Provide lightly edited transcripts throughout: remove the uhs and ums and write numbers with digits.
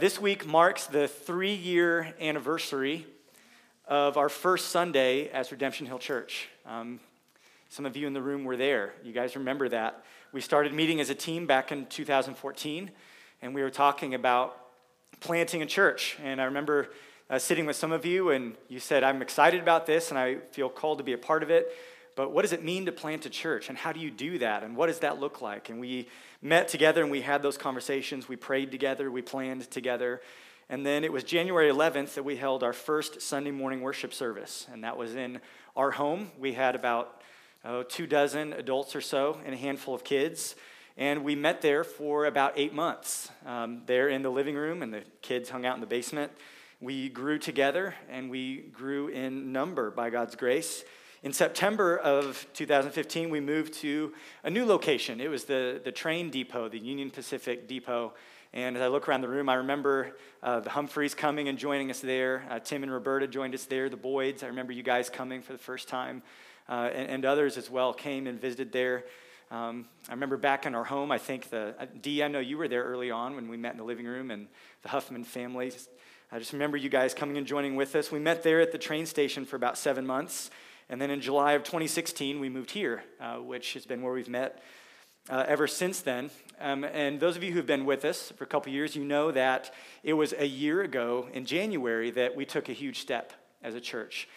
This week marks the 3-year anniversary of our first Sunday as Redemption Hill Church. Some of you in the room were there. You guys remember that. We started meeting as a team back in 2014, and we were talking about planting a church. And I remember sitting with some of you, and you said, I'm excited about this, and I feel called to be a part of it. But what does it mean to plant a church, and how do you do that, and what does that look like? And we met together, and we had those conversations. We prayed together. We planned together. And then it was January 11th that we held our first Sunday morning worship service, and that was in our home. We had about 2 dozen adults or so and a handful of kids, and we met there for about 8 months. There in the living room, and the kids hung out in the basement. We grew together, and we grew in number by God's grace. In September of 2015, we moved to a new location. It was the train depot, the Union Pacific Depot. And as I look around the room, I remember the Humphreys coming and joining us there. Tim and Roberta joined us there. The Boyds, I remember you guys coming for the first time. And others as well came and visited there. I remember back in our home, I think Dee, I know you were there early on when we met in the living room, and the Huffman family. I just remember you guys coming and joining with us. We met there at the train station for about 7 months. And then in July of 2016, we moved here, which has been where we've met ever since then. And those of you who've been with us for a couple years, you know that it was a year ago in January that we took a huge step as a church.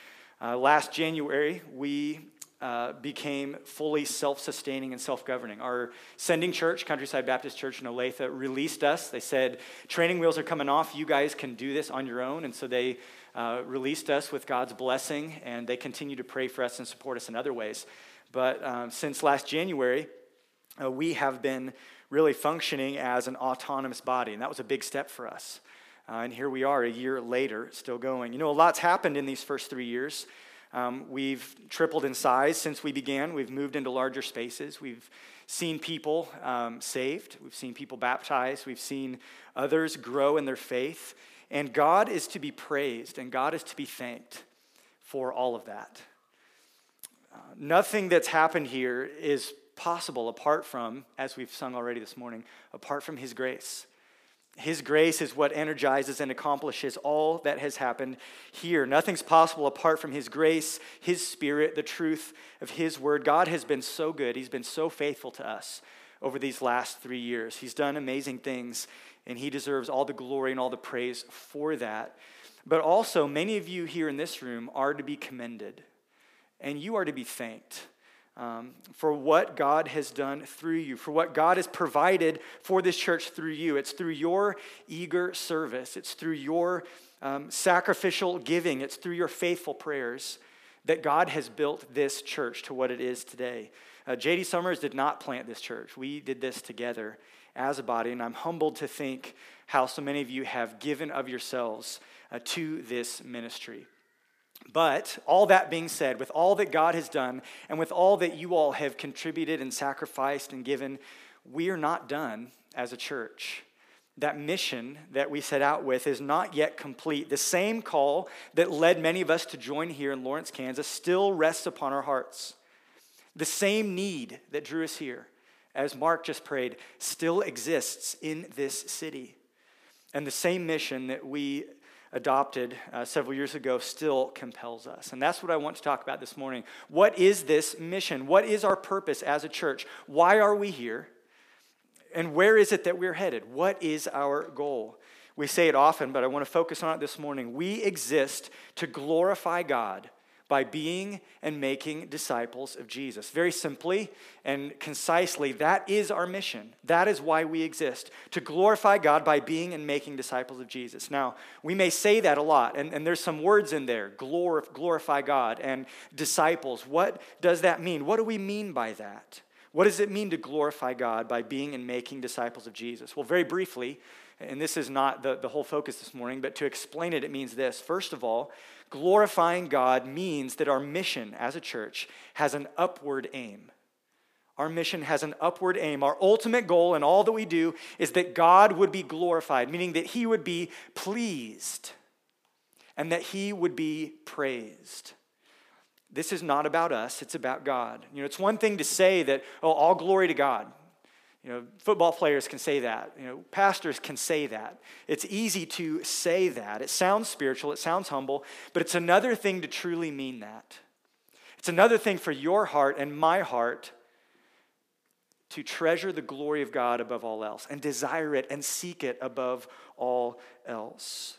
Last January, we became fully self-sustaining and self-governing. Our sending church, Countryside Baptist Church in Olathe, released us. They said, training wheels are coming off. You guys can do this on your own. And so they released us with God's blessing, and they continue to pray for us and support us in other ways. But since last January, we have been really functioning as an autonomous body, and that was a big step for us. And here we are a year later, still going. You know, a lot's happened in these first 3 years. We've tripled in size since we began. We've moved into larger spaces. We've seen people saved. We've seen people baptized. We've seen others grow in their faith. And God is to be praised, and God is to be thanked for all of that. Nothing that's happened here is possible apart from, as we've sung already this morning, apart from His grace. His grace is what energizes and accomplishes all that has happened here. Nothing's possible apart from His grace, His Spirit, the truth of His Word. God has been so good. He's been so faithful to us over these last 3 years. He's done amazing things, and He deserves all the glory and all the praise for that. But also, many of you here in this room are to be commended, and you are to be thanked for what God has done through you, for what God has provided for this church through you. It's through your eager service. It's through your sacrificial giving. It's through your faithful prayers that God has built this church to what it is today. J.D. Summers did not plant this church. We did this together as a body, and I'm humbled to think how so many of you have given of yourselves to this ministry. But all that being said, with all that God has done and with all that you all have contributed and sacrificed and given, we are not done as a church. That mission that we set out with is not yet complete. The same call that led many of us to join here in Lawrence, Kansas, still rests upon our hearts. The same need that drew us here, as Mark just prayed, still exists in this city. And the same mission that we adopted several years ago still compels us. And that's what I want to talk about this morning. What is this mission? What is our purpose as a church? Why are we here? And where is it that we're headed? What is our goal? We say it often, but I want to focus on it this morning. We exist to glorify God by being and making disciples of Jesus. Very simply and concisely, that is our mission. That is why we exist, to glorify God by being and making disciples of Jesus. Now, we may say that a lot, and there's some words in there, glorify God and disciples. What does that mean? What do we mean by that? What does it mean to glorify God by being and making disciples of Jesus? Well, very briefly, and this is not the whole focus this morning, but to explain it, it means this. First of all, glorifying God means that our mission as a church has an upward aim. Our mission has an upward aim. Our ultimate goal in all that we do is that God would be glorified, meaning that He would be pleased and that He would be praised. This is not about us. It's about God. You know, it's one thing to say that, oh, all glory to God. You know, football players can say that. You know, pastors can say that. It's easy to say that. It sounds spiritual, it sounds humble, but it's another thing to truly mean that. It's another thing for your heart and my heart to treasure the glory of God above all else and desire it and seek it above all else.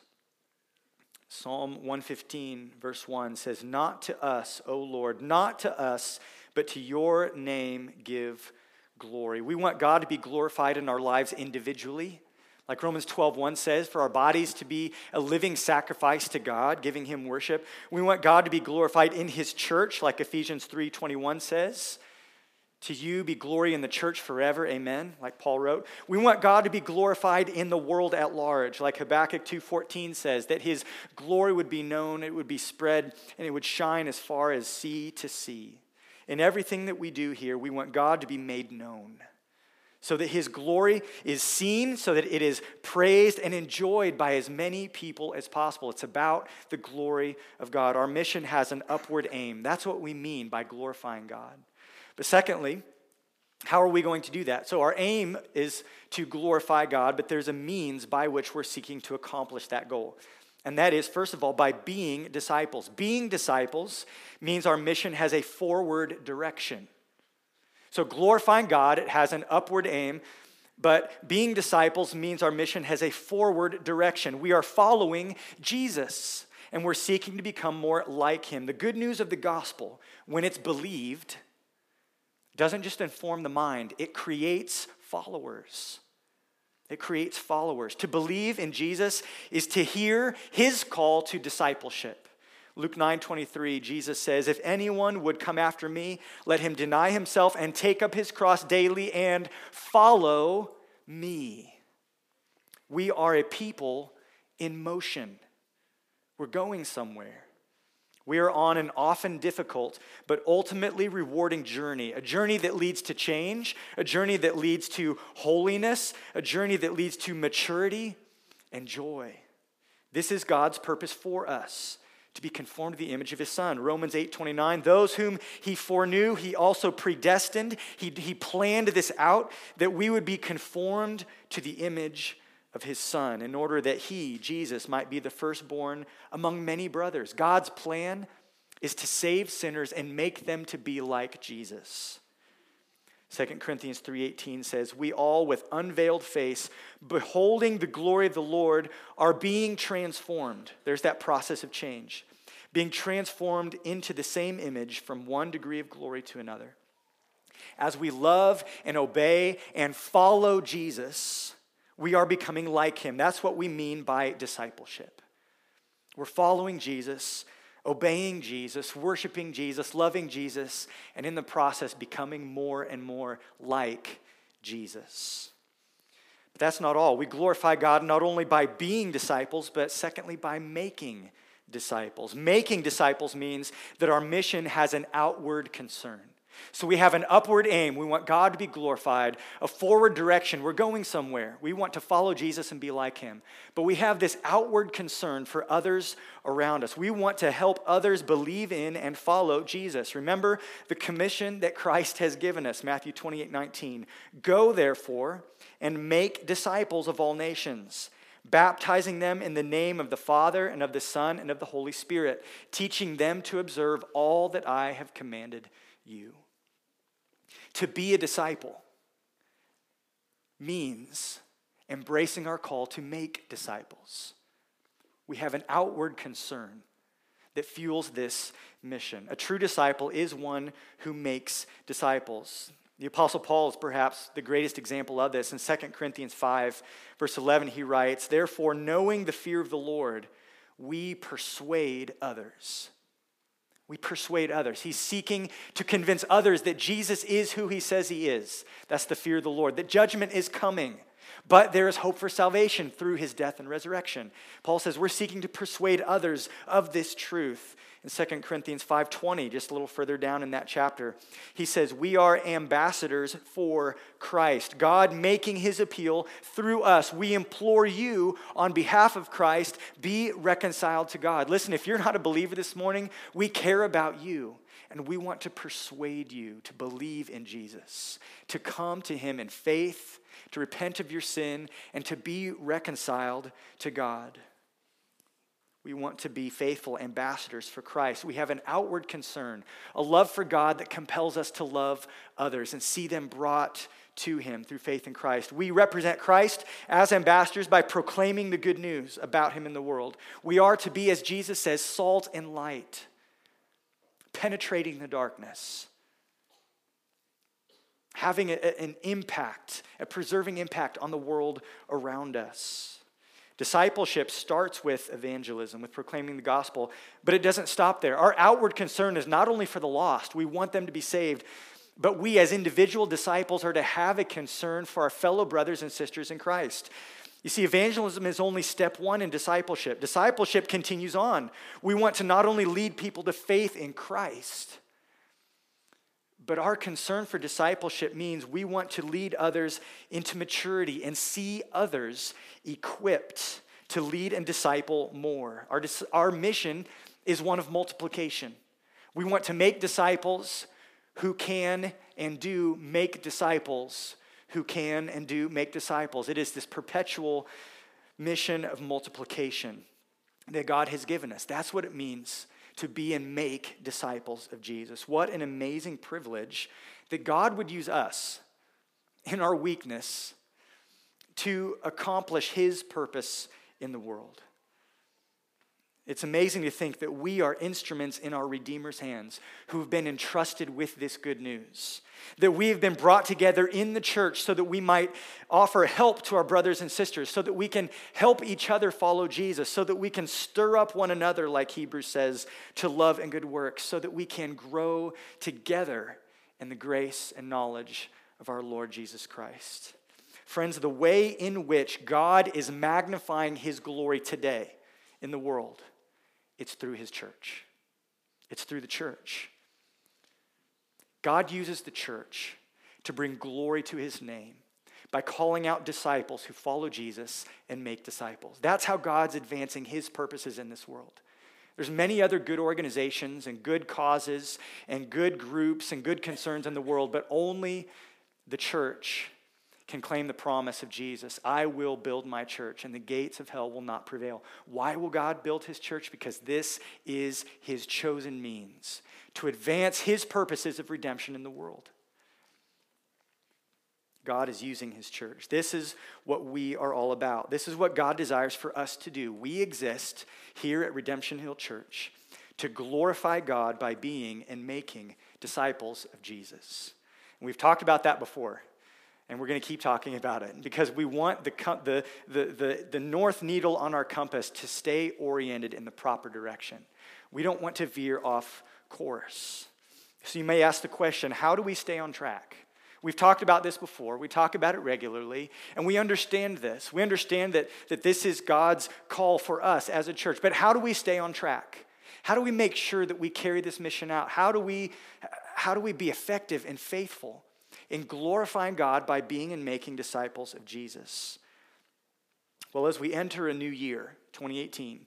Psalm 115, verse 1 says, "Not to us, O Lord, not to us, but to your name give glory." We want God to be glorified in our lives individually. Like Romans 12:1 says, for our bodies to be a living sacrifice to God, giving him worship. We want God to be glorified in his church, like Ephesians 3:21 says. To you be glory in the church forever, amen, like Paul wrote. We want God to be glorified in the world at large, like Habakkuk 2:14 says, that his glory would be known, it would be spread, and it would shine as far as sea to sea. In everything that we do here, we want God to be made known so that his glory is seen, so that it is praised and enjoyed by as many people as possible. It's about the glory of God. Our mission has an upward aim. That's what we mean by glorifying God. But secondly, how are we going to do that? So our aim is to glorify God, but there's a means by which we're seeking to accomplish that goal. And that is, first of all, by being disciples. Being disciples means our mission has a forward direction. So glorifying God, it has an upward aim, but being disciples means our mission has a forward direction. We are following Jesus, and we're seeking to become more like him. The good news of the gospel, when it's believed, doesn't just inform the mind, it creates followers. It creates followers. To believe in Jesus is to hear his call to discipleship. Luke 9:23, Jesus says, "If anyone would come after me, let him deny himself and take up his cross daily and follow me." We are a people in motion. We're going somewhere. We are on an often difficult but ultimately rewarding journey, a journey that leads to change, a journey that leads to holiness, a journey that leads to maturity and joy. This is God's purpose for us, to be conformed to the image of his Son. Romans 8:29, "Those whom he foreknew, he also predestined." He planned this out, that we would be conformed to the image of his Son, in order that he, Jesus, might be the firstborn among many brothers. God's plan is to save sinners and make them to be like Jesus. 2 Corinthians 3:18 says, "We all with unveiled face, beholding the glory of the Lord, are being transformed." There's that process of change. "Being transformed into the same image from one degree of glory to another." As we love and obey and follow Jesus, we are becoming like him. That's what we mean by discipleship. We're following Jesus, obeying Jesus, worshiping Jesus, loving Jesus, and in the process becoming more and more like Jesus. But that's not all. We glorify God not only by being disciples, but secondly by making disciples. Making disciples means that our mission has an outward concern. So we have an upward aim. We want God to be glorified, a forward direction. We're going somewhere. We want to follow Jesus and be like him. But we have this outward concern for others around us. We want to help others believe in and follow Jesus. Remember the commission that Christ has given us, Matthew 28:19. "Go, therefore, and make disciples of all nations, baptizing them in the name of the Father and of the Son and of the Holy Spirit, teaching them to observe all that I have commanded you." To be a disciple means embracing our call to make disciples. We have an outward concern that fuels this mission. A true disciple is one who makes disciples. The Apostle Paul is perhaps the greatest example of this. In 2 Corinthians 5, verse 11, he writes, "Therefore, knowing the fear of the Lord, we persuade others." We persuade others. He's seeking to convince others that Jesus is who he says he is. That's the fear of the Lord, that judgment is coming, but there is hope for salvation through his death and resurrection. Paul says we're seeking to persuade others of this truth. In 2 Corinthians 5:20, just a little further down in that chapter, he says, "We are ambassadors for Christ, God making his appeal through us. We implore you on behalf of Christ, be reconciled to God." Listen, if you're not a believer this morning, we care about you. And we want to persuade you to believe in Jesus, to come to him in faith, to repent of your sin, and to be reconciled to God. We want to be faithful ambassadors for Christ. We have an outward concern, a love for God that compels us to love others and see them brought to him through faith in Christ. We represent Christ as ambassadors by proclaiming the good news about him in the world. We are to be, as Jesus says, salt and light, penetrating the darkness, having an impact, a preserving impact on the world around us. Discipleship starts with evangelism, with proclaiming the gospel, but it doesn't stop there. Our outward concern is not only for the lost. We want them to be saved, but we as individual disciples are to have a concern for our fellow brothers and sisters in Christ. You see, evangelism is only step one in discipleship. Discipleship continues on. We want to not only lead people to faith in Christ, but our concern for discipleship means we want to lead others into maturity and see others equipped to lead and disciple more. Our mission is one of multiplication. We want to make disciples who can and do make disciples who can and do make disciples. It is this perpetual mission of multiplication that God has given us. That's what it means to be and make disciples of Jesus. What an amazing privilege that God would use us in our weakness to accomplish his purpose in the world. It's amazing to think that we are instruments in our Redeemer's hands who have been entrusted with this good news, that we have been brought together in the church so that we might offer help to our brothers and sisters, so that we can help each other follow Jesus, so that we can stir up one another, like Hebrews says, to love and good works, so that we can grow together in the grace and knowledge of our Lord Jesus Christ. Friends, the way in which God is magnifying his glory today in the world, it's through his church. It's through the church. God uses the church to bring glory to his name by calling out disciples who follow Jesus and make disciples. That's how God's advancing his purposes in this world. There's many other good organizations and good causes and good groups and good concerns in the world, but only the church can claim the promise of Jesus. I will build my church, and the gates of hell will not prevail. Why will God build his church? Because this is his chosen means to advance his purposes of redemption in the world. God is using his church. This is what we are all about. This is what God desires for us to do. We exist here at Redemption Hill Church to glorify God by being and making disciples of Jesus. And we've talked about that before. And we're going to keep talking about it because we want the north needle on our compass to stay oriented in the proper direction. We don't want to veer off course. So you may ask the question, how do we stay on track? We've talked about this before. We talk about it regularly, and we understand this. We understand that this is God's call for us as a church. But how do we stay on track? How do we make sure that we carry this mission out? How do we be effective and faithful in glorifying God by being and making disciples of Jesus? Well, as we enter a new year, 2018,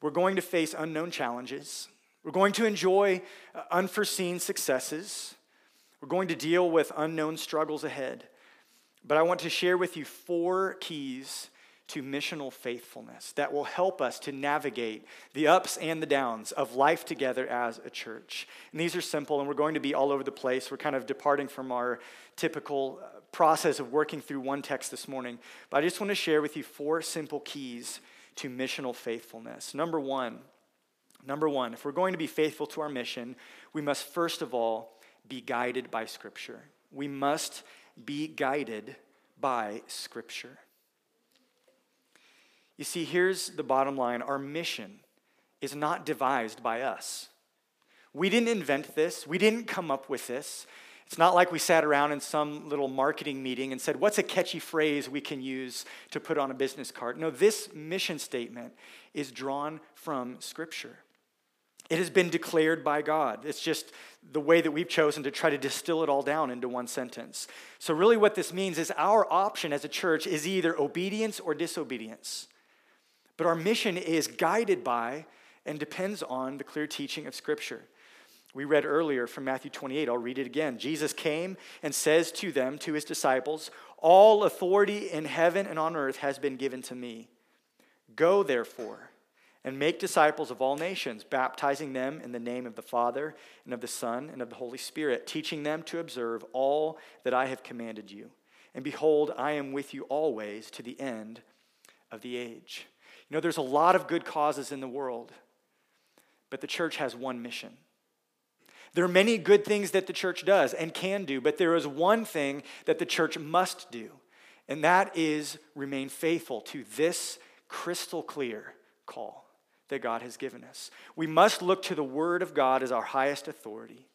we're going to face unknown challenges. We're going to enjoy unforeseen successes. We're going to deal with unknown struggles ahead. But I want to share with you 4 keys to missional faithfulness that will help us to navigate the ups and the downs of life together as a church. And these are simple, and we're going to be all over the place. We're kind of departing from our typical process of working through one text this morning. But I just want to share with you 4 simple keys to missional faithfulness. Number one, if we're going to be faithful to our mission, we must first of all be guided by Scripture. We must be guided by Scripture. You see, here's the bottom line. Our mission is not devised by us. We didn't invent this. We didn't come up with this. It's not like we sat around in some little marketing meeting and said, what's a catchy phrase we can use to put on a business card? No, this mission statement is drawn from Scripture. It has been declared by God. It's just the way that we've chosen to try to distill it all down into one sentence. So really what this means is our option as a church is either obedience or disobedience. But our mission is guided by and depends on the clear teaching of Scripture. We read earlier from Matthew 28. I'll read it again. Jesus came and says to them, to his disciples, "All authority in heaven and on earth has been given to me. Go, therefore, and make disciples of all nations, baptizing them in the name of the Father and of the Son and of the Holy Spirit, teaching them to observe all that I have commanded you. And behold, I am with you always to the end of the age." You know, there's a lot of good causes in the world, but the church has one mission. There are many good things that the church does and can do, but there is one thing that the church must do, and that is remain faithful to this crystal clear call that God has given us. We must look to the Word of God as our highest authority.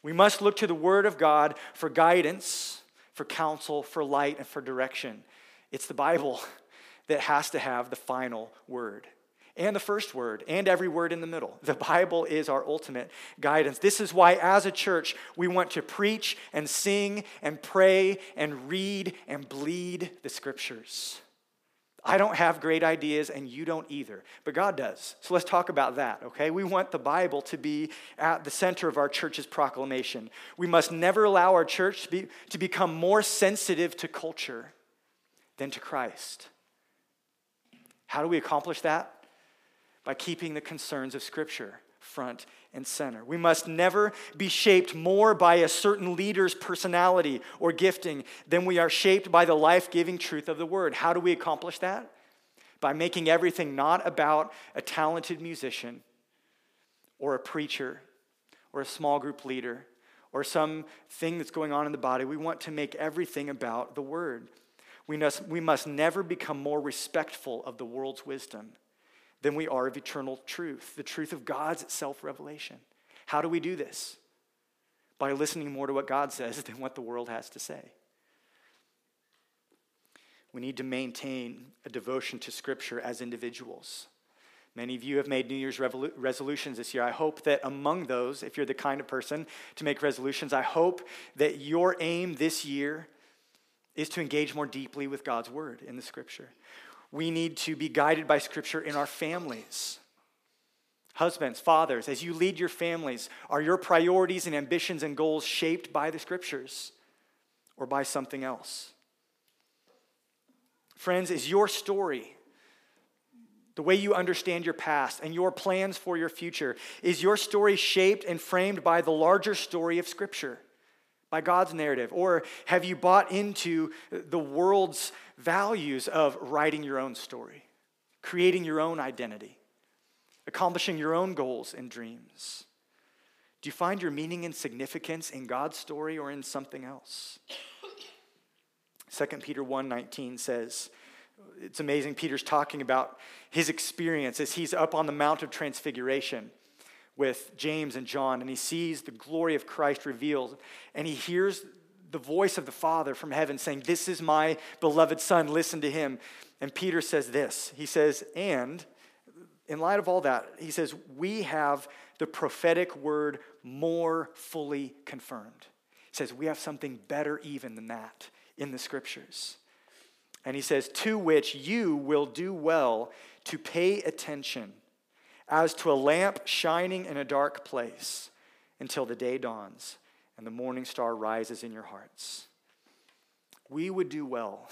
We must look to the Word of God for guidance, for counsel, for light, and for direction. It's the Bible that has to have the final word and the first word and every word in the middle. The Bible is our ultimate guidance. This is why, as a church, we want to preach and sing and pray and read and bleed the Scriptures. I don't have great ideas, and you don't either, but God does. So let's talk about that, okay? We want the Bible to be at the center of our church's proclamation. We must never allow our church to become more sensitive to culture than to Christ. How do we accomplish that? By keeping the concerns of Scripture front and center. We must never be shaped more by a certain leader's personality or gifting than we are shaped by the life-giving truth of the Word. How do we accomplish that? By making everything not about a talented musician or a preacher or a small group leader or something that's going on in the body. We want to make everything about the Word. We must never become more respectful of the world's wisdom than we are of eternal truth, the truth of God's self-revelation. How do we do this? By listening more to what God says than what the world has to say. We need to maintain a devotion to Scripture as individuals. Many of you have made New Year's resolutions this year. I hope that among those, if you're the kind of person to make resolutions, I hope that your aim this year is to engage more deeply with God's Word in the Scripture. We need to be guided by Scripture in our families. Husbands, fathers, as you lead your families, are your priorities and ambitions and goals shaped by the Scriptures or by something else? Friends, is your story, the way you understand your past and your plans for your future, is your story shaped and framed by the larger story of Scripture, by God's narrative? Or have you bought into the world's values of writing your own story, creating your own identity, accomplishing your own goals and dreams? Do you find your meaning and significance in God's story or in something else? 2 Peter 1:19 says, it's amazing, Peter's talking about his experience as he's up on the Mount of Transfiguration with James and John, and he sees the glory of Christ revealed, and he hears the voice of the Father from heaven saying, "This is my beloved Son, listen to him." And Peter says this, he says, and in light of all that, he says, we have the prophetic word more fully confirmed. He says, we have something better even than that in the Scriptures. And he says, to which you will do well to pay attention as to a lamp shining in a dark place until the day dawns and the morning star rises in your hearts. We would do well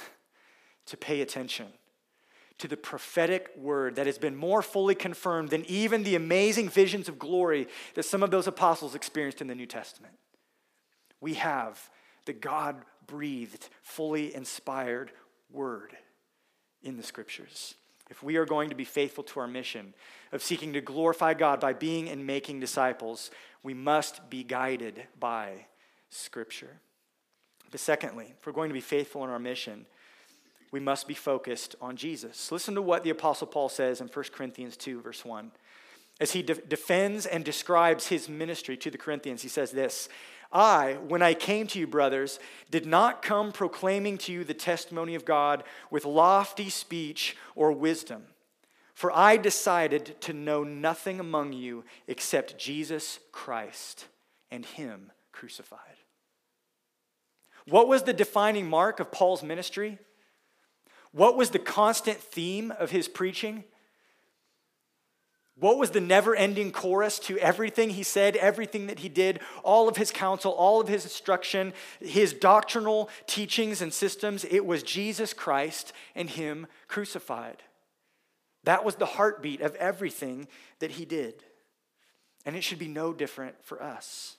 to pay attention to the prophetic word that has been more fully confirmed than even the amazing visions of glory that some of those apostles experienced in the New Testament. We have the God-breathed, fully inspired word in the Scriptures. If we are going to be faithful to our mission of seeking to glorify God by being and making disciples, we must be guided by Scripture. But secondly, if we're going to be faithful in our mission, we must be focused on Jesus. Listen to what the Apostle Paul says in 1 Corinthians 2, verse 1. As he defends and describes his ministry to the Corinthians, he says this, "I, when I came to you, brothers, did not come proclaiming to you the testimony of God with lofty speech or wisdom, for I decided to know nothing among you except Jesus Christ and him crucified." What was the defining mark of Paul's ministry? What was the constant theme of his preaching? What was the never-ending chorus to everything he said, everything that he did, all of his counsel, all of his instruction, his doctrinal teachings and systems? It was Jesus Christ and him crucified. That was the heartbeat of everything that he did. And it should be no different for us.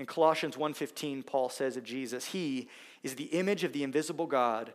In Colossians 1:15, Paul says of Jesus, "He is the image of the invisible God,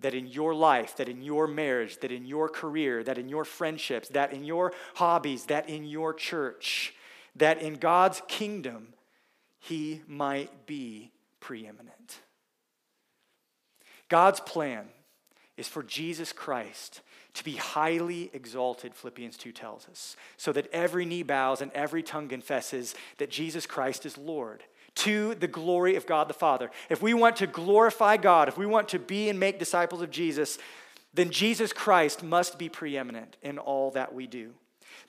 that in your life, that in your marriage, that in your career, that in your friendships, that in your hobbies, that in your church, that in God's kingdom, he might be preeminent." God's plan is for Jesus Christ to be highly exalted, Philippians 2 tells us, so that every knee bows and every tongue confesses that Jesus Christ is Lord, to the glory of God the Father. If we want to glorify God, if we want to be and make disciples of Jesus, then Jesus Christ must be preeminent in all that we do.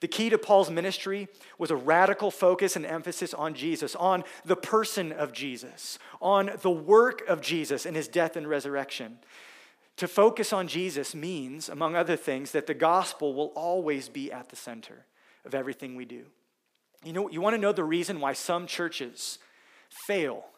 The key to Paul's ministry was a radical focus and emphasis on Jesus, on the person of Jesus, on the work of Jesus and his death and resurrection. To focus on Jesus means, among other things, that the gospel will always be at the center of everything we do. You know, you want to know the reason why some churches fail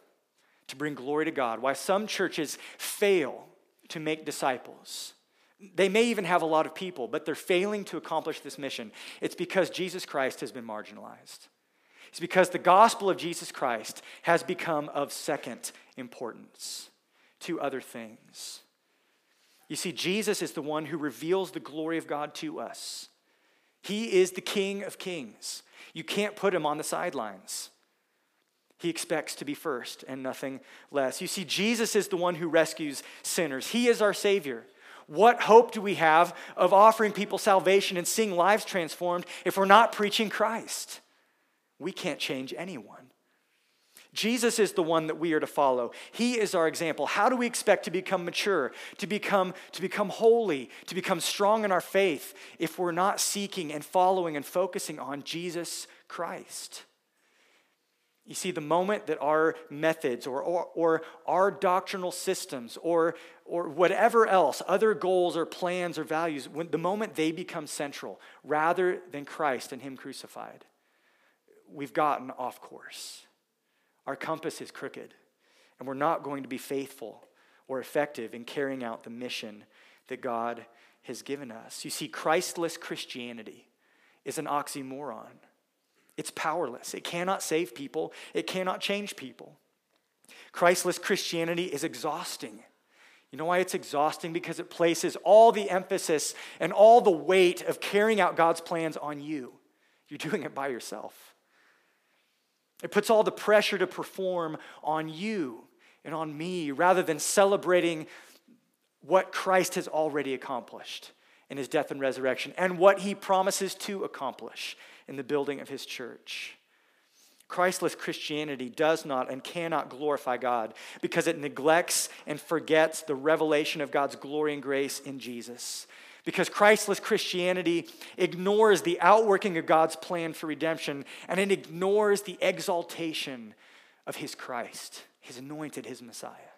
to bring glory to God, why some churches fail to make disciples? They may even have a lot of people, but they're failing to accomplish this mission. It's because Jesus Christ has been marginalized. It's because the gospel of Jesus Christ has become of second importance to other things. You see, Jesus is the one who reveals the glory of God to us. He is the King of Kings. You can't put him on the sidelines. He expects to be first and nothing less. You see, Jesus is the one who rescues sinners. He is our Savior. What hope do we have of offering people salvation and seeing lives transformed if we're not preaching Christ? We can't change anyone. Jesus is the one that we are to follow. He is our example. How do we expect to become mature, to become holy, to become strong in our faith if we're not seeking and following and focusing on Jesus Christ? You see, the moment that our methods or our doctrinal systems or whatever else, other goals or plans or values, when the moment they become central rather than Christ and him crucified, we've gotten off course. Our compass is crooked, and we're not going to be faithful or effective in carrying out the mission that God has given us. You see, Christless Christianity is an oxymoron. It's powerless. It cannot save people. It cannot change people. Christless Christianity is exhausting. You know why it's exhausting? Because it places all the emphasis and all the weight of carrying out God's plans on you. You're doing it by yourself. It puts all the pressure to perform on you and on me rather than celebrating what Christ has already accomplished in his death and resurrection, and what he promises to accomplish in the building of his church. Christless Christianity does not and cannot glorify God because it neglects and forgets the revelation of God's glory and grace in Jesus. Because Christless Christianity ignores the outworking of God's plan for redemption, and it ignores the exaltation of his Christ, his anointed, his Messiah.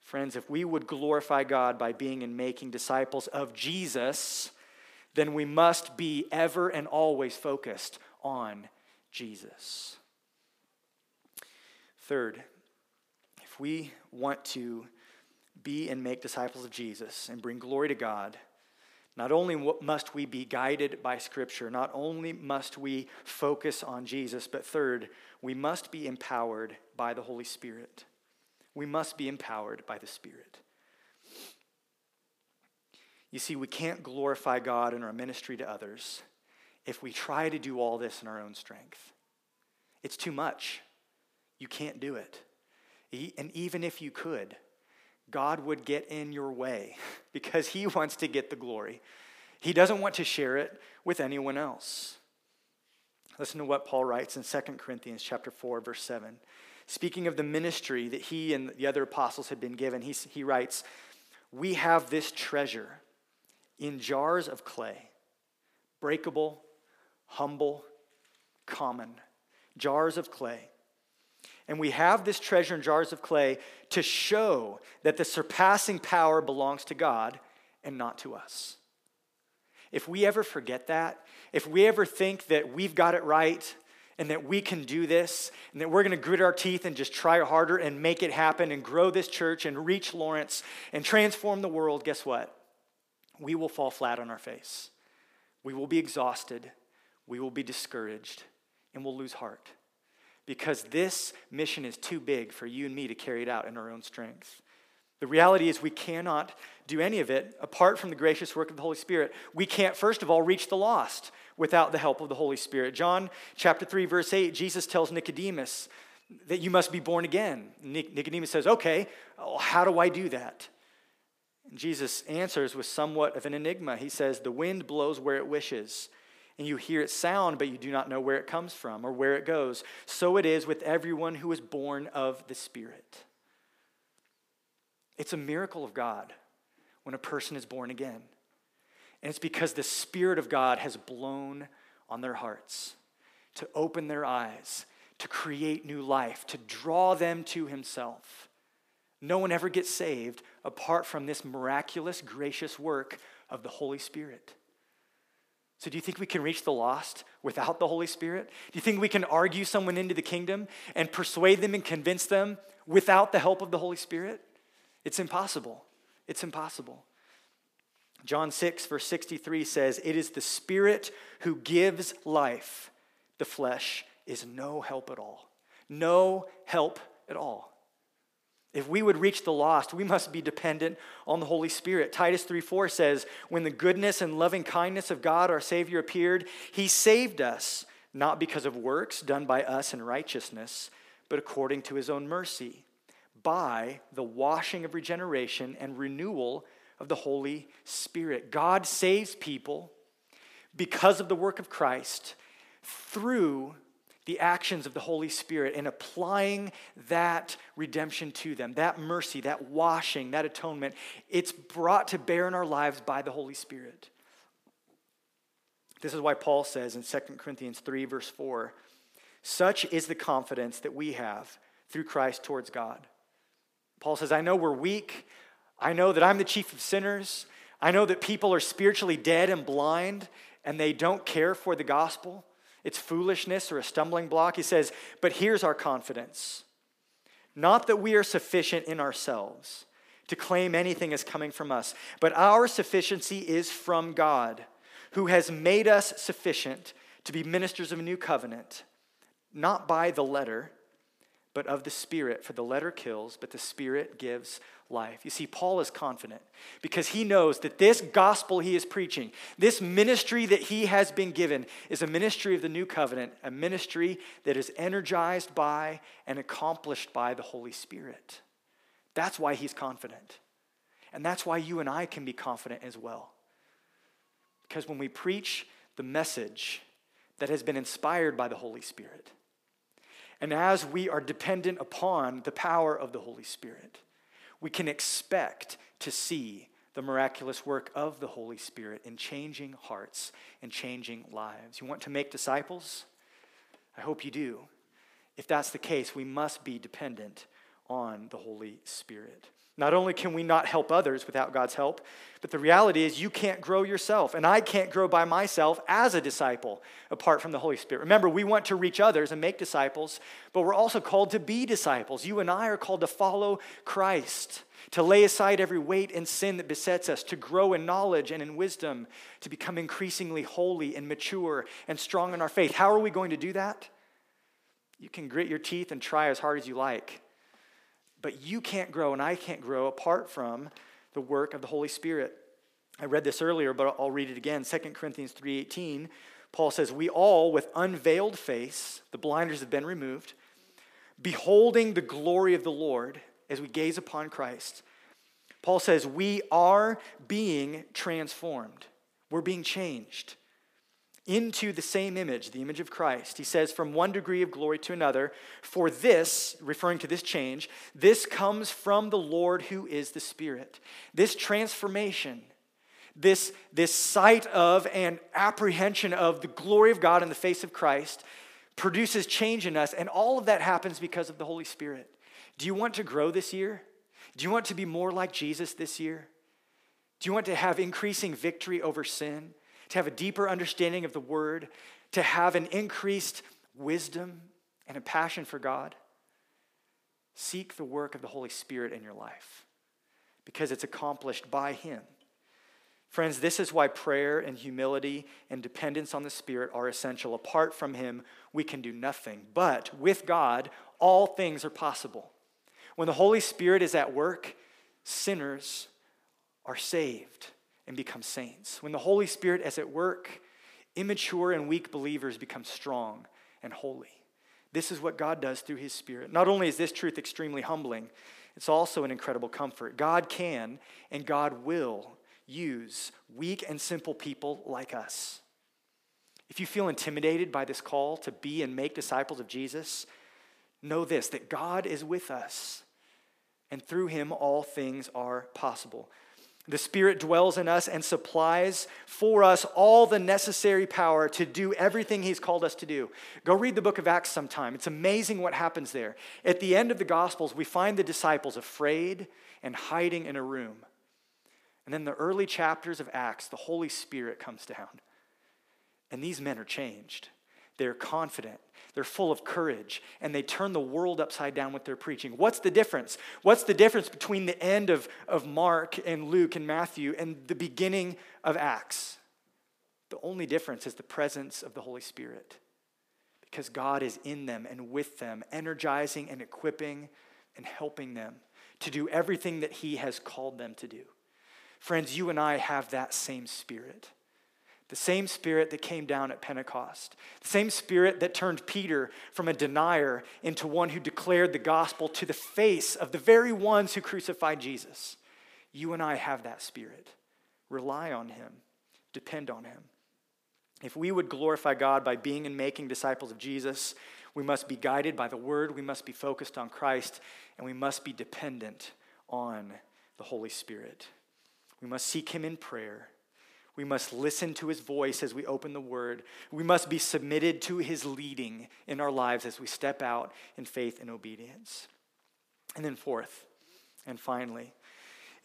Friends, if we would glorify God by being and making disciples of Jesus, then we must be ever and always focused on Jesus. Third, if we want to be and make disciples of Jesus and bring glory to God, not only must we be guided by Scripture, not only must we focus on Jesus, but third, we must be empowered by the Holy Spirit. We must be empowered by the Spirit. You see, we can't glorify God in our ministry to others if we try to do all this in our own strength. It's too much. You can't do it. And even if you could, God would get in your way because he wants to get the glory. He doesn't want to share it with anyone else. Listen to what Paul writes in 2 Corinthians chapter 4, verse 7. Speaking of the ministry that he and the other apostles had been given, he writes, "We have this treasure in jars of clay, breakable, humble, common, jars of clay. And we have this treasure in jars of clay to show that the surpassing power belongs to God and not to us." If we ever forget that, if we ever think that we've got it right and that we can do this and that we're going to grit our teeth and just try harder and make it happen and grow this church and reach Lawrence and transform the world, guess what? We will fall flat on our face. We will be exhausted. We will be discouraged, and we'll lose heart, because this mission is too big for you and me to carry it out in our own strength. The reality is we cannot do any of it apart from the gracious work of the Holy Spirit. We can't, first of all, reach the lost without the help of the Holy Spirit. John chapter 3, verse 8, Jesus tells Nicodemus that you must be born again. Nicodemus says, okay, how do I do that? And Jesus answers with somewhat of an enigma. He says, the wind blows where it wishes, and you hear its sound, but you do not know where it comes from or where it goes. So it is with everyone who is born of the Spirit. It's a miracle of God when a person is born again. And it's because the Spirit of God has blown on their hearts to open their eyes, to create new life, to draw them to Himself. No one ever gets saved apart from this miraculous, gracious work of the Holy Spirit. So do you think we can reach the lost without the Holy Spirit? Do you think we can argue someone into the kingdom and persuade them and convince them without the help of the Holy Spirit? It's impossible. It's impossible. John 6, verse 63 says, "It is the Spirit who gives life. The flesh is no help at all." No help at all. If we would reach the lost, we must be dependent on the Holy Spirit. Titus 3:4 says, "When the goodness and loving kindness of God our Savior appeared, He saved us, not because of works done by us in righteousness, but according to His own mercy, by the washing of regeneration and renewal of the Holy Spirit." God saves people because of the work of Christ through the actions of the Holy Spirit and applying that redemption to them, that mercy, that washing, that atonement. It's brought to bear in our lives by the Holy Spirit. This is why Paul says in 2 Corinthians 3, verse 4, "Such is the confidence that we have through Christ towards God." Paul says, I know we're weak. I know that I'm the chief of sinners. I know that people are spiritually dead and blind and they don't care for the gospel. It's foolishness or a stumbling block. He says, but here's our confidence. Not that we are sufficient in ourselves to claim anything as coming from us, but our sufficiency is from God, who has made us sufficient to be ministers of a new covenant, not by the letter, but of the Spirit. For the letter kills, but the Spirit gives life. You see, Paul is confident because he knows that this gospel he is preaching, this ministry that he has been given, is a ministry of the new covenant, a ministry that is energized by and accomplished by the Holy Spirit. That's why he's confident. And that's why you and I can be confident as well. Because when we preach the message that has been inspired by the Holy Spirit, and as we are dependent upon the power of the Holy Spirit, we can expect to see the miraculous work of the Holy Spirit in changing hearts and changing lives. You want to make disciples? I hope you do. If that's the case, we must be dependent on the Holy Spirit. Not only can we not help others without God's help, but the reality is you can't grow yourself, and I can't grow by myself as a disciple apart from the Holy Spirit. Remember, we want to reach others and make disciples, but we're also called to be disciples. You and I are called to follow Christ, to lay aside every weight and sin that besets us, to grow in knowledge and in wisdom, to become increasingly holy and mature and strong in our faith. How are we going to do that? You can grit your teeth and try as hard as you like, but you can't grow and I can't grow apart from the work of the Holy Spirit. I read this earlier, but I'll read it again. 2 Corinthians 3:18, Paul says, "We all with unveiled face," the blinders have been removed, "beholding the glory of the Lord as we gaze upon Christ." Paul says, we are being transformed. We're being changed into the same image, the image of Christ. He says, from one degree of glory to another, for this, referring to this change, this comes from the Lord who is the Spirit. This transformation, this sight of and apprehension of the glory of God in the face of Christ produces change in us, and all of that happens because of the Holy Spirit. Do you want to grow this year? Do you want to be more like Jesus this year? Do you want to have increasing victory over sin? To have a deeper understanding of the Word, to have an increased wisdom and a passion for God? Seek the work of the Holy Spirit in your life because it's accomplished by Him. Friends, this is why prayer and humility and dependence on the Spirit are essential. Apart from Him, we can do nothing. But with God, all things are possible. When the Holy Spirit is at work, sinners are saved and become saints. When the Holy Spirit is at work, immature and weak believers become strong and holy. This is what God does through His Spirit. Not only is this truth extremely humbling, it's also an incredible comfort. God can and God will use weak and simple people like us. If you feel intimidated by this call to be and make disciples of Jesus, know this, that God is with us, and through Him all things are possible. The Spirit dwells in us and supplies for us all the necessary power to do everything He's called us to do. Go read the book of Acts sometime. It's amazing what happens there. At the end of the Gospels, we find the disciples afraid and hiding in a room. And then the early chapters of Acts, the Holy Spirit comes down. And these men are changed. They're confident. They're full of courage, and they turn the world upside down with their preaching. What's the difference? What's the difference between the end of Mark and Luke and Matthew and the beginning of Acts? The only difference is the presence of the Holy Spirit, because God is in them and with them, energizing and equipping and helping them to do everything that He has called them to do. Friends, you and I have that same Spirit. The same Spirit that came down at Pentecost. The same Spirit that turned Peter from a denier into one who declared the gospel to the face of the very ones who crucified Jesus. You and I have that Spirit. Rely on Him. Depend on Him. If we would glorify God by being and making disciples of Jesus, we must be guided by the Word, we must be focused on Christ, and we must be dependent on the Holy Spirit. We must seek Him in prayer. We must listen to His voice as we open the Word. We must be submitted to His leading in our lives as we step out in faith and obedience. And then fourth, and finally,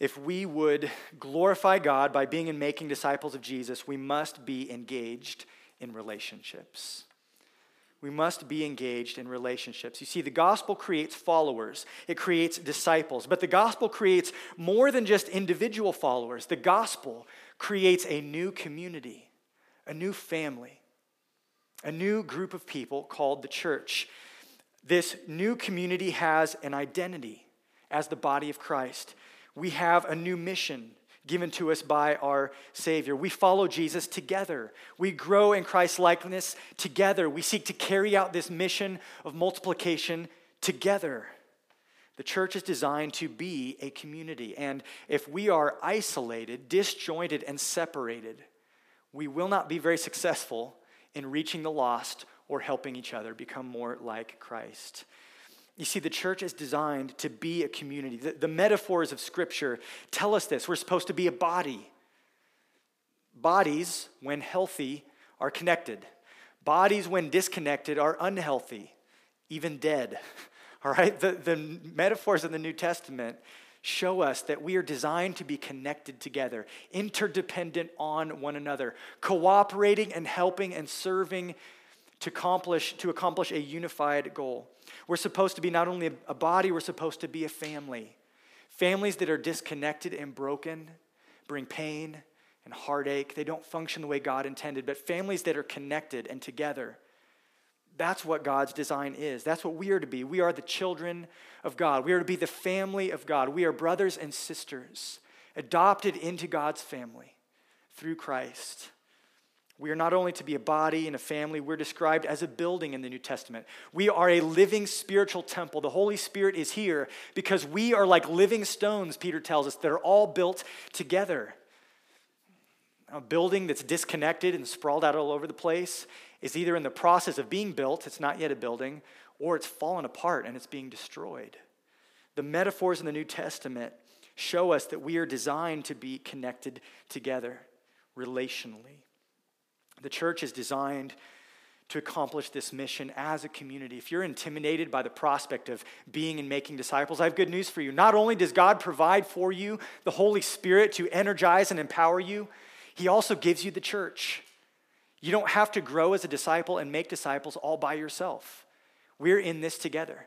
if we would glorify God by being and making disciples of Jesus, we must be engaged in relationships. We must be engaged in relationships. You see, the gospel creates followers. It creates disciples. But the gospel creates more than just individual followers. The gospel creates a new community, a new family, a new group of people called the church. This new community has an identity as the body of Christ. We have a new mission given to us by our Savior. We follow Jesus together. We grow in Christ's likeness together. We seek to carry out this mission of multiplication together. The church is designed to be a community, and if we are isolated, disjointed, and separated, we will not be very successful in reaching the lost or helping each other become more like Christ. You see, the church is designed to be a community. The metaphors of Scripture tell us this. We're supposed to be a body. Bodies, when healthy, are connected. Bodies, when disconnected, are unhealthy, even dead. All right? The metaphors of the New Testament show us that we are designed to be connected together, interdependent on one another, cooperating and helping and serving to accomplish a unified goal. We're supposed to be not only a body, we're supposed to be a family. Families that are disconnected and broken bring pain and heartache. They don't function the way God intended, but families that are connected and together, that's what God's design is. That's what we are to be. We are the children of God. We are to be the family of God. We are brothers and sisters, adopted into God's family through Christ. We are not only to be a body and a family, we're described as a building in the New Testament. We are a living spiritual temple. The Holy Spirit is here because we are like living stones, Peter tells us, that are all built together. A building that's disconnected and sprawled out all over the place is either in the process of being built, it's not yet a building, or it's fallen apart and it's being destroyed. The metaphors in the New Testament show us that we are designed to be connected together relationally. The church is designed to accomplish this mission as a community. If you're intimidated by the prospect of being and making disciples, I have good news for you. Not only does God provide for you the Holy Spirit to energize and empower you, He also gives you the church. You don't have to grow as a disciple and make disciples all by yourself. We're in this together.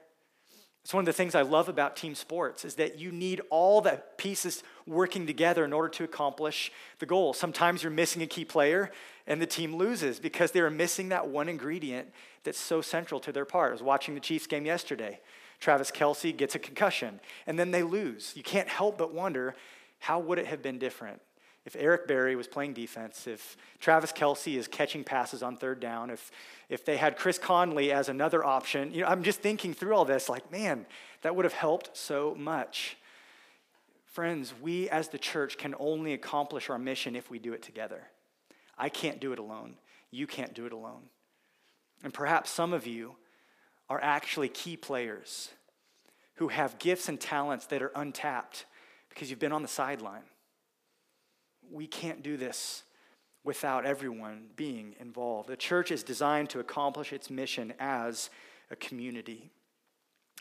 It's one of the things I love about team sports is that you need all the pieces working together in order to accomplish the goal. Sometimes you're missing a key player and the team loses because they're missing that one ingredient that's so central to their part. I was watching the Chiefs game yesterday. Travis Kelce gets a concussion and then they lose. You can't help but wonder, how would it have been different if Eric Berry was playing defense, if Travis Kelce is catching passes on third down, if they had Chris Conley as another option? You know, I'm just thinking through all this like, man, that would have helped so much. Friends, we as the church can only accomplish our mission if we do it together. I can't do it alone. You can't do it alone. And perhaps some of you are actually key players who have gifts and talents that are untapped because you've been on the sideline. We can't do this without everyone being involved. The church is designed to accomplish its mission as a community.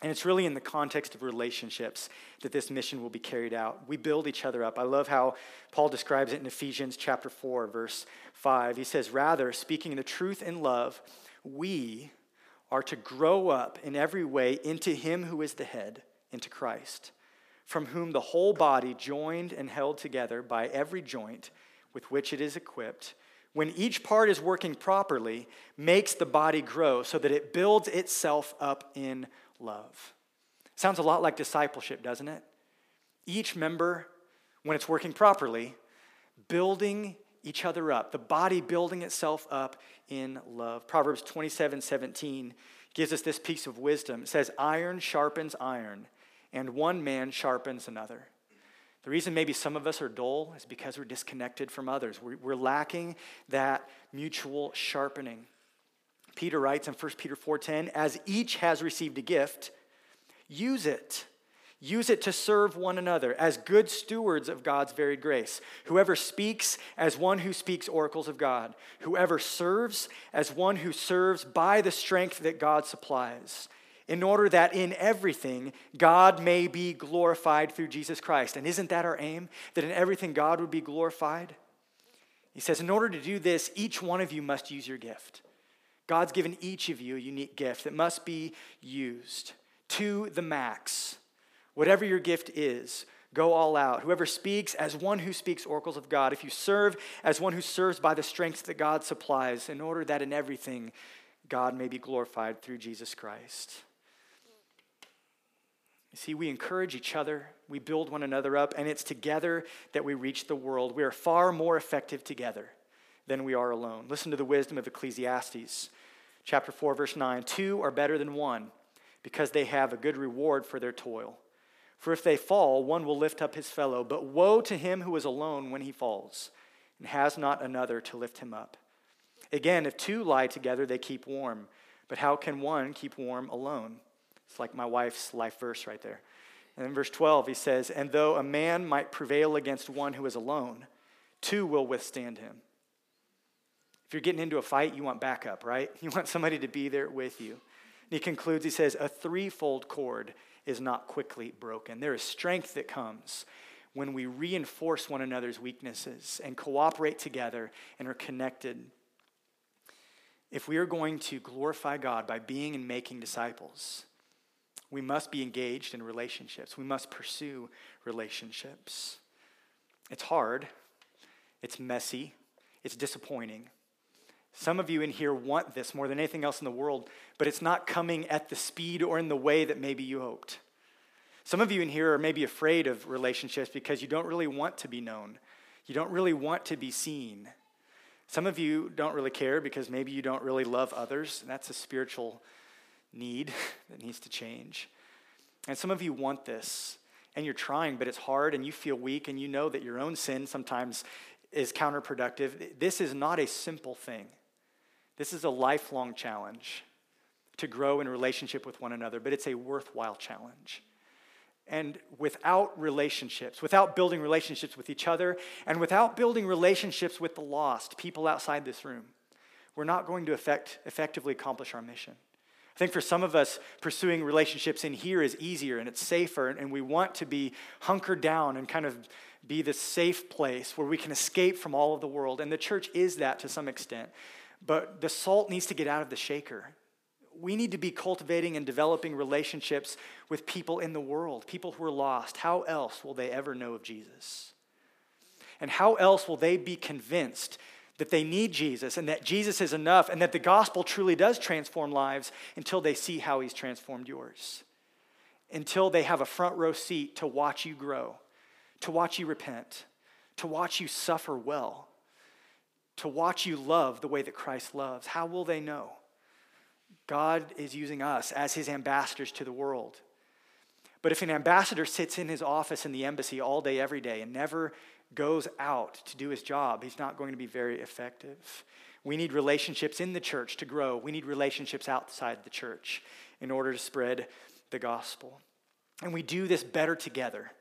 And it's really in the context of relationships that this mission will be carried out. We build each other up. I love how Paul describes it in Ephesians chapter 4, verse 5. He says, "Rather, speaking the truth in love, we are to grow up in every way into him who is the head, into Christ, from whom the whole body, joined and held together by every joint with which it is equipped, when each part is working properly, makes the body grow so that it builds itself up in love." Sounds a lot like discipleship, doesn't it? Each member, when it's working properly, building each other up, the body building itself up in love. Proverbs 27:17 gives us this piece of wisdom. It says, "Iron sharpens iron, and one man sharpens another." The reason maybe some of us are dull is because we're disconnected from others. We're lacking that mutual sharpening. Peter writes in 1 Peter 4:10, "As each has received a gift, use it. Use it to serve one another as good stewards of God's varied grace. Whoever speaks, as one who speaks oracles of God. Whoever serves, as one who serves by the strength that God supplies, in order that in everything God may be glorified through Jesus Christ." And isn't that our aim? That in everything God would be glorified? He says, in order to do this, each one of you must use your gift. God's given each of you a unique gift that must be used to the max. Whatever your gift is, go all out. Whoever speaks, as one who speaks oracles of God. If you serve, as one who serves by the strength that God supplies, in order that in everything God may be glorified through Jesus Christ. See, we encourage each other, we build one another up, and it's together that we reach the world. We are far more effective together than we are alone. Listen to the wisdom of Ecclesiastes, chapter 4, verse 9. "Two are better than one, because they have a good reward for their toil. For if they fall, one will lift up his fellow. But woe to him who is alone when he falls, and has not another to lift him up. Again, if two lie together, they keep warm. But how can one keep warm alone?" It's like my wife's life verse right there. And in verse 12, he says, "And though a man might prevail against one who is alone, two will withstand him." If you're getting into a fight, you want backup, right? You want somebody to be there with you. And he concludes, he says, "A threefold cord is not quickly broken." There is strength that comes when we reinforce one another's weaknesses and cooperate together and are connected. If we are going to glorify God by being and making disciples, we must be engaged in relationships. We must pursue relationships. It's hard. It's messy. It's disappointing. Some of you in here want this more than anything else in the world, but it's not coming at the speed or in the way that maybe you hoped. Some of you in here are maybe afraid of relationships because you don't really want to be known. You don't really want to be seen. Some of you don't really care because maybe you don't really love others, and that's a spiritual need that needs to change. And some of you want this, and you're trying, but it's hard, and you feel weak, and you know that your own sin sometimes is counterproductive. This is not a simple thing. This is a lifelong challenge to grow in relationship with one another, but it's a worthwhile challenge. And without relationships, without building relationships with each other, and without building relationships with the lost, people outside this room, we're not going to effectively accomplish our mission. I think for some of us, pursuing relationships in here is easier and it's safer, and we want to be hunkered down and kind of be this safe place where we can escape from all of the world. And the church is that to some extent. But the salt needs to get out of the shaker. We need to be cultivating and developing relationships with people in the world, people who are lost. How else will they ever know of Jesus? And how else will they be convinced that they need Jesus and that Jesus is enough and that the gospel truly does transform lives until they see how he's transformed yours, until they have a front row seat to watch you grow, to watch you repent, to watch you suffer well, to watch you love the way that Christ loves? How will they know? God is using us as his ambassadors to the world. But if an ambassador sits in his office in the embassy all day, every day, and never goes out to do his job, he's not going to be very effective. We need relationships in the church to grow. We need relationships outside the church in order to spread the gospel. And we do this better together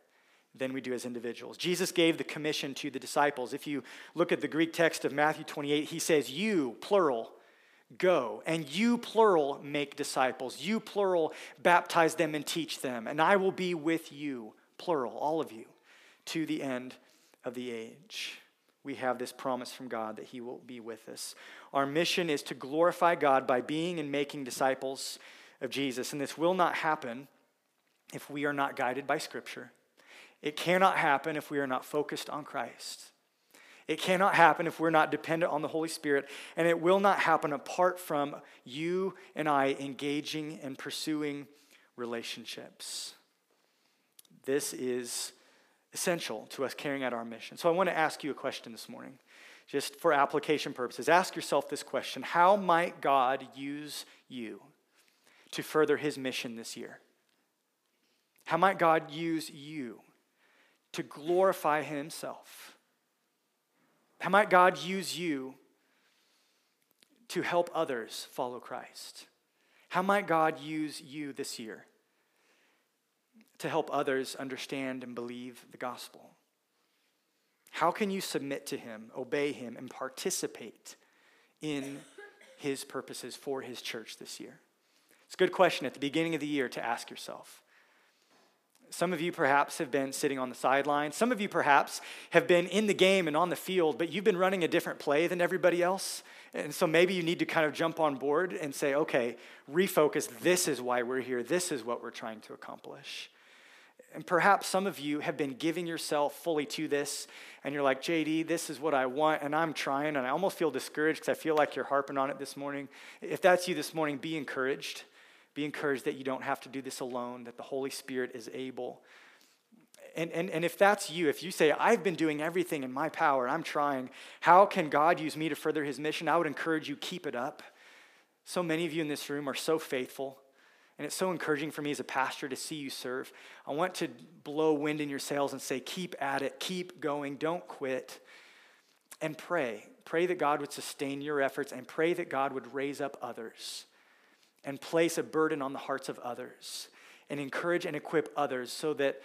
than we do as individuals. Jesus gave the commission to the disciples. If you look at the Greek text of Matthew 28, he says, you, plural, go, and you, plural, make disciples. You, plural, baptize them and teach them. And I will be with you, plural, all of you, to the end of the age. We have this promise from God that he will be with us. Our mission is to glorify God by being and making disciples of Jesus. And this will not happen if we are not guided by Scripture. It cannot happen if we are not focused on Christ. It cannot happen if we're not dependent on the Holy Spirit. And it will not happen apart from you and I engaging and pursuing relationships. This is essential to us carrying out our mission. So I want to ask you a question this morning, just for application purposes. Ask yourself this question: how might God use you to further his mission this year? How might God use you to glorify himself? How might God use you to help others follow Christ? How might God use you this year to help others understand and believe the gospel? How can you submit to him, obey him, and participate in his purposes for his church this year? It's a good question at the beginning of the year to ask yourself. Some of you perhaps have been sitting on the sidelines. Some of you perhaps have been in the game and on the field, but you've been running a different play than everybody else. And so maybe you need to kind of jump on board and say, okay, refocus. This is why we're here. This is what we're trying to accomplish. And perhaps some of you have been giving yourself fully to this, and you're like, J.D., this is what I want, and I'm trying, and I almost feel discouraged because I feel like you're harping on it this morning. If that's you this morning, be encouraged. Be encouraged that you don't have to do this alone, that the Holy Spirit is able. And if that's you, if you say, I've been doing everything in my power, I'm trying, how can God use me to further his mission? I would encourage you, keep it up. So many of you in this room are so faithful. And it's so encouraging for me as a pastor to see you serve. I want to blow wind in your sails and say, keep at it, keep going, don't quit. And pray. Pray that God would sustain your efforts, and pray that God would raise up others and place a burden on the hearts of others and encourage and equip others so that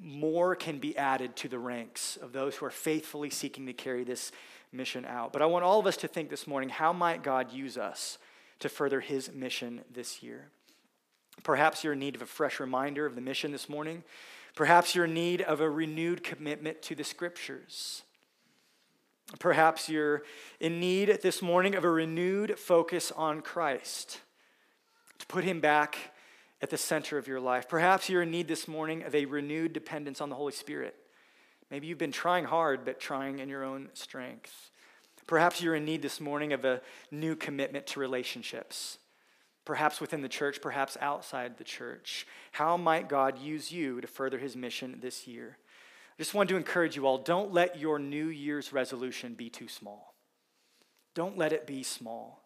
more can be added to the ranks of those who are faithfully seeking to carry this mission out. But I want all of us to think this morning, how might God use us to further his mission this year? Perhaps you're in need of a fresh reminder of the mission this morning. Perhaps you're in need of a renewed commitment to the Scriptures. Perhaps you're in need this morning of a renewed focus on Christ, to put him back at the center of your life. Perhaps you're in need this morning of a renewed dependence on the Holy Spirit. Maybe you've been trying hard, but trying in your own strength. Perhaps you're in need this morning of a new commitment to relationships. Perhaps within the church, perhaps outside the church. How might God use you to further his mission this year? I just want to encourage you all, don't let your New Year's resolution be too small. Don't let it be small.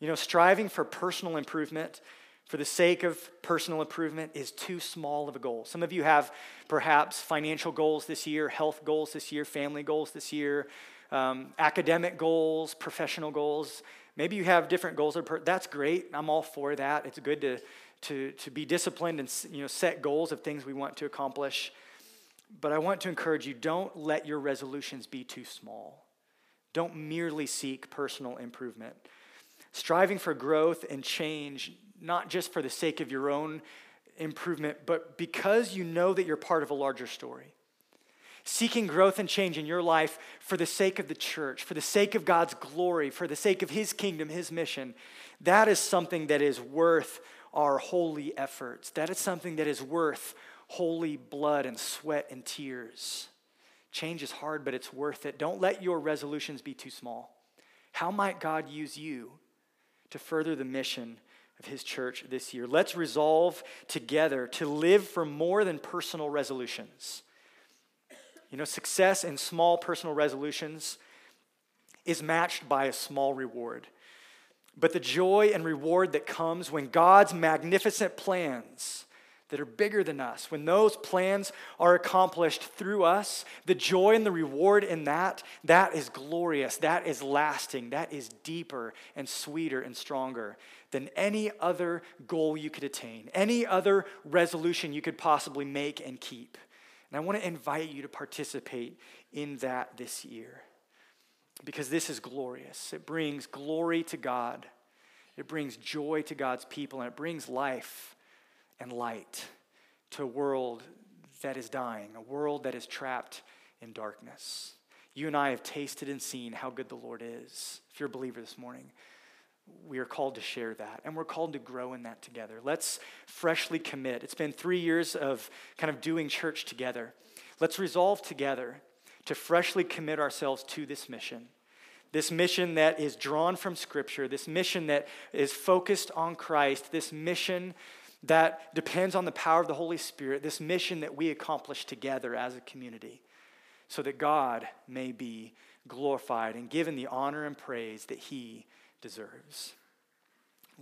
You know, striving for personal improvement, for the sake of personal improvement is too small of a goal. Some of you have perhaps financial goals this year, health goals this year, family goals this year, academic goals, professional goals. Maybe you have different goals. That's great. I'm all for that. It's good to be disciplined and, you know, set goals of things we want to accomplish. But I want to encourage you, don't let your resolutions be too small. Don't merely seek personal improvement. Striving for growth and change, not just for the sake of your own improvement, but because you know that you're part of a larger story. Seeking growth and change in your life for the sake of the church, for the sake of God's glory, for the sake of his kingdom, his mission, that is something that is worth our holy efforts. That is something that is worth holy blood and sweat and tears. Change is hard, but it's worth it. Don't let your resolutions be too small. How might God use you to further the mission of his church this year? Let's resolve together to live for more than personal resolutions. You know, success in small personal resolutions is matched by a small reward. But the joy and reward that comes when God's magnificent plans that are bigger than us, when those plans are accomplished through us, the joy and the reward in that is glorious, that is lasting, that is deeper and sweeter and stronger than any other goal you could attain, any other resolution you could possibly make and keep. And I want to invite you to participate in that this year, because this is glorious. It brings glory to God. It brings joy to God's people, and it brings life and light to a world that is dying, a world that is trapped in darkness. You and I have tasted and seen how good the Lord is. If you're a believer this morning, we are called to share that, and we're called to grow in that together. Let's freshly commit. It's been 3 years of kind of doing church together. Let's resolve together to freshly commit ourselves to this mission that is drawn from Scripture, this mission that is focused on Christ, this mission that depends on the power of the Holy Spirit, this mission that we accomplish together as a community, so that God may be glorified and given the honor and praise that he deserves.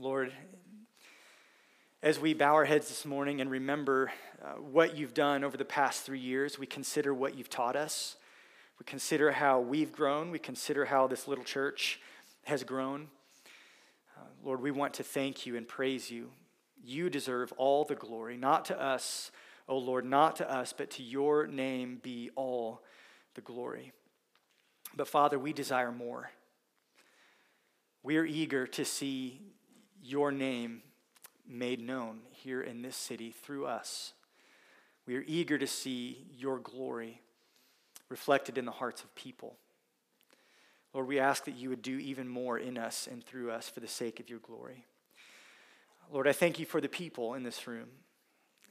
Lord, as we bow our heads this morning and remember what you've done over the past 3 years, we consider what you've taught us. We consider how we've grown. We consider how this little church has grown. Lord, we want to thank you and praise you. You deserve all the glory, not to us, O Lord, not to us, but to your name be all the glory. But Father, we desire more. We are eager to see your name made known here in this city through us. We are eager to see your glory reflected in the hearts of people. Lord, we ask that you would do even more in us and through us for the sake of your glory. Lord, I thank you for the people in this room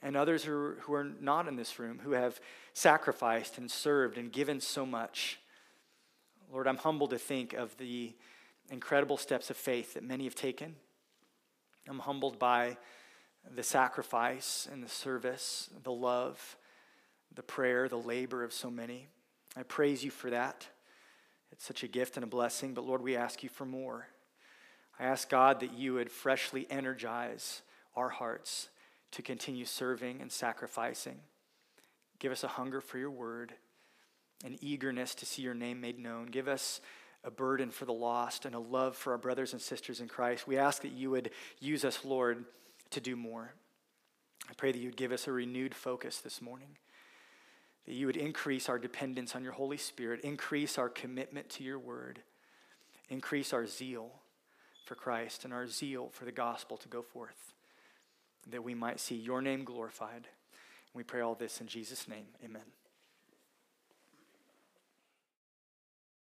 and others who are not in this room, who have sacrificed and served and given so much. Lord, I'm humbled to think of the incredible steps of faith that many have taken. I'm humbled by the sacrifice and the service, the love, the prayer, the labor of so many. I praise you for that. It's such a gift and a blessing, but Lord, we ask you for more. I ask God that you would freshly energize our hearts to continue serving and sacrificing. Give us a hunger for your word, an eagerness to see your name made known. Give us a burden for the lost and a love for our brothers and sisters in Christ. We ask that you would use us, Lord, to do more. I pray that you would give us a renewed focus this morning, that you would increase our dependence on your Holy Spirit, increase our commitment to your word, increase our zeal for Christ and our zeal for the gospel to go forth, that we might see your name glorified. We pray all this in Jesus' name. Amen.